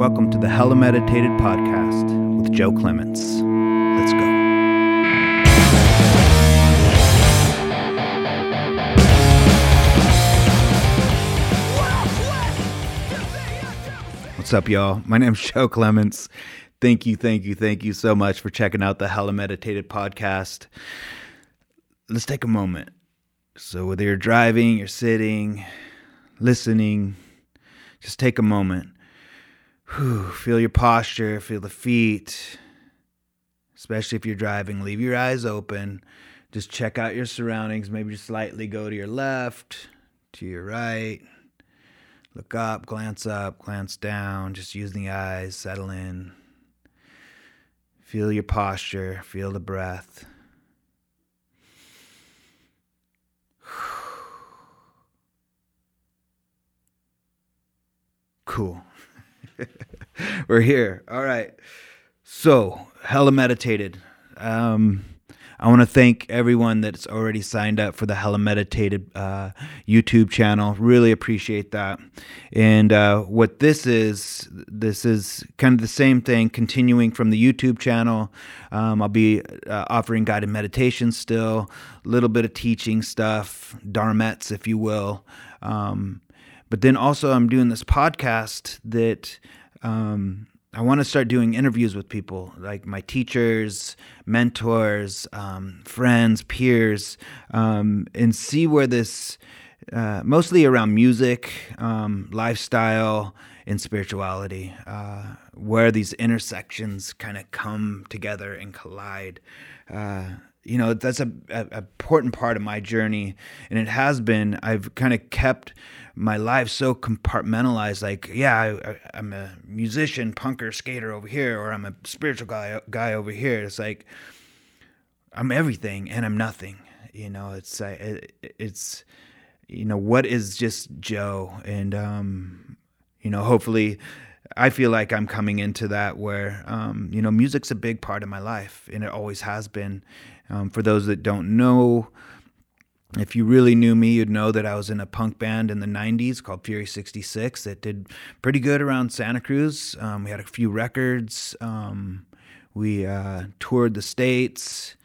Welcome to the Hella Meditated Podcast with Joe Clements. Let's go. What's up, y'all? My name's Joe Clements. Thank you so much for checking out the Hella Meditated Podcast. Let's take a moment. So whether you're driving, you're sitting, listening, just take a moment. Feel your posture, feel the feet, especially if you're driving. Leave your eyes open. Just check out your surroundings. Maybe just slightly go to your left, to your right. Look up, glance down. Just use the eyes, settle in. Feel your posture, feel the breath. Cool. We're here. All right. So, Hella Meditated. I want to thank everyone that's already signed up for the Hella Meditated YouTube channel. Really appreciate that. And what this is kind of the same thing, continuing from the YouTube channel. I'll be offering guided meditations still, a little bit of teaching stuff, dharmets, if you will. But then also I'm doing this podcast that I want to start doing interviews with people, like my teachers, mentors, friends, peers, and see where this, mostly around music, lifestyle, and spirituality, where these intersections kind of come together and collide. You know, that's a important part of my journey, and it has been. I've kind of kept my life so compartmentalized, like, I'm a musician, punker, skater over here, or I'm a spiritual guy over here. It's like, I'm everything and I'm nothing, you know. It's you know, what is just Joe? And, you know, hopefully I feel like I'm coming into that where, you know, music's a big part of my life, and it always has been. For those that don't know, if you really knew me, you'd know that I was in a punk band in the 90s called Fury 66 that did pretty good around Santa Cruz. We had a few records. We toured the States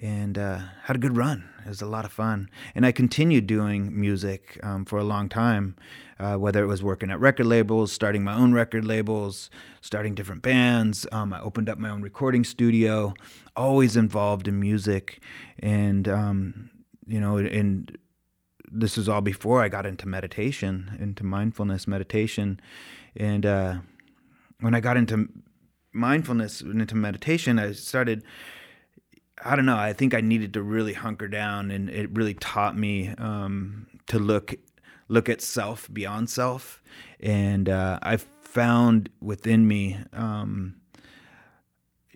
and had a good run. It was a lot of fun. And I continued doing music for a long time, whether it was working at record labels, starting my own record labels, starting different bands. I opened up my own recording studio, always involved in music. And you know, and this is all before I got into meditation, into mindfulness meditation. And when I got into mindfulness and into meditation, I started, I don't know, I think I needed to really hunker down, and it really taught me to look at self beyond self. And I found within me,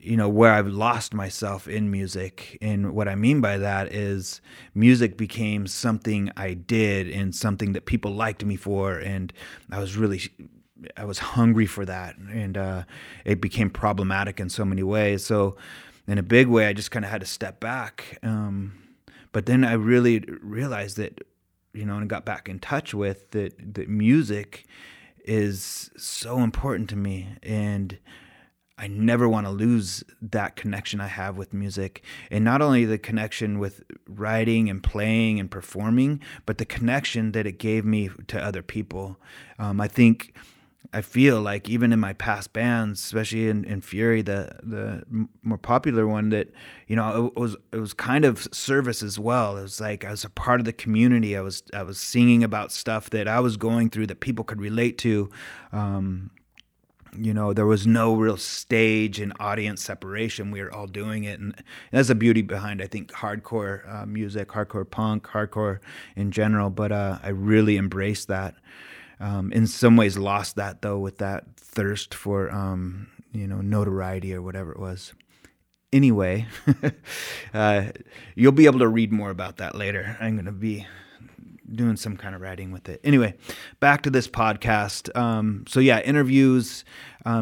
you know, where I've lost myself in music. And what I mean by that is music became something I did and something that people liked me for. And I was hungry for that. And it became problematic in so many ways. So in a big way, I just kind of had to step back. But then I really realized that, you know, and got back in touch with that music is so important to me. And I never want to lose that connection I have with music, and not only the connection with writing and playing and performing, but the connection that it gave me to other people. I feel like even in my past bands, especially in Fury, the more popular one, that, you know, it was kind of service as well. It was like I was a part of the community. I was singing about stuff that I was going through that people could relate to. You know, there was no real stage and audience separation. We were all doing it. And that's the beauty behind, I think, hardcore music, hardcore punk, hardcore in general. But I really embraced that. In some ways lost that, though, with that thirst for, you know, notoriety or whatever it was. Anyway, you'll be able to read more about that later. I'm going to be doing some kind of writing with it. Anyway, back to this podcast. So yeah, interviews,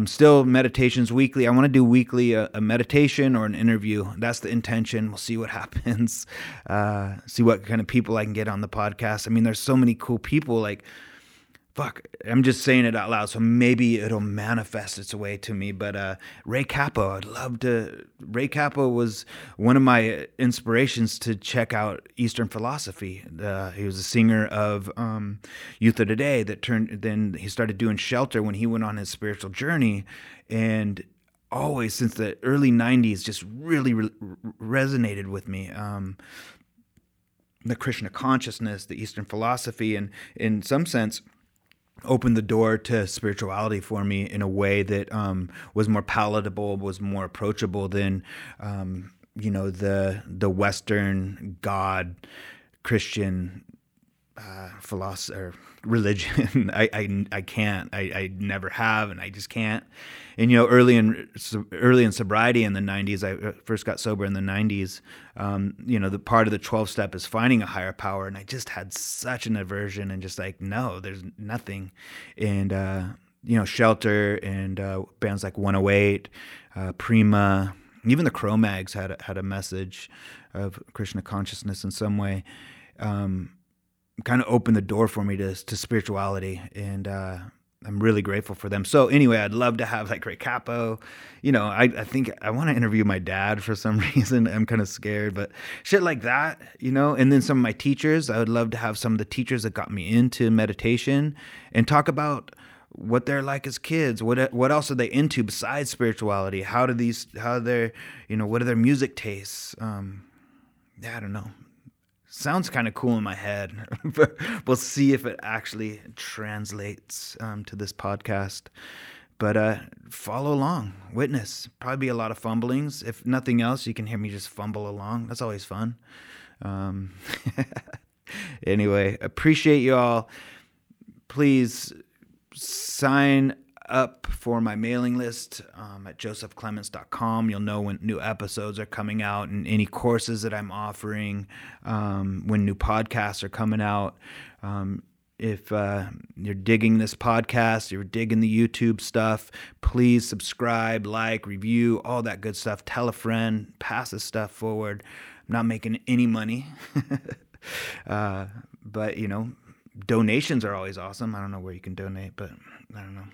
still meditations weekly. I want to do weekly a meditation or an interview. That's the intention. We'll see what happens, see what kind of people I can get on the podcast. I mean, there's so many cool people, like fuck, I'm just saying it out loud, so maybe it'll manifest its way to me. But Ray Cappo, I'd love to. Ray Cappo was one of my inspirations to check out Eastern philosophy. He was a singer of Youth of Today that turned. Then he started doing Shelter when he went on his spiritual journey, and always since the early '90s, just really resonated with me. The Krishna consciousness, the Eastern philosophy, and in some sense, opened the door to spirituality for me in a way that was more palatable, was more approachable than, the Western God Christian philosophy or religion. I can't. I never have, and I just can't. And early in sobriety in the '90s, I first got sober in the '90s. The part of the 12-step is finding a higher power, and I just had such an aversion and just like, no, there's nothing. And Shelter and bands like 108, Prima, even the Cro-Mags had a message of Krishna consciousness in some way. Kind of opened the door for me to spirituality, and I'm really grateful for them. So anyway, I'd love to have like Ray Cappo. I think I want to interview my dad for some reason. I'm kind of scared, but shit like that, and then some of my teachers. I would love to have some of the teachers that got me into meditation and talk about what they're like as kids. What else are they into besides spirituality? What are their music tastes? I don't know. Sounds kind of cool in my head, but we'll see if it actually translates to this podcast. But follow along, witness. Probably be a lot of fumblings. If nothing else, you can hear me just fumble along. That's always fun. Anyway, appreciate you all. Please sign up for my mailing list at josephclements.com. You'll know when new episodes are coming out and any courses that I'm offering, when new podcasts are coming out. If you're digging this podcast, you're digging the YouTube stuff, please subscribe, like, review, all that good stuff. Tell a friend, pass this stuff forward. I'm not making any money, but donations are always awesome. I don't know where you can donate, but I don't know.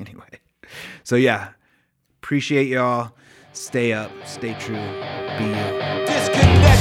Anyway, so yeah, appreciate y'all. Stay up, stay true, be you. Disconnect.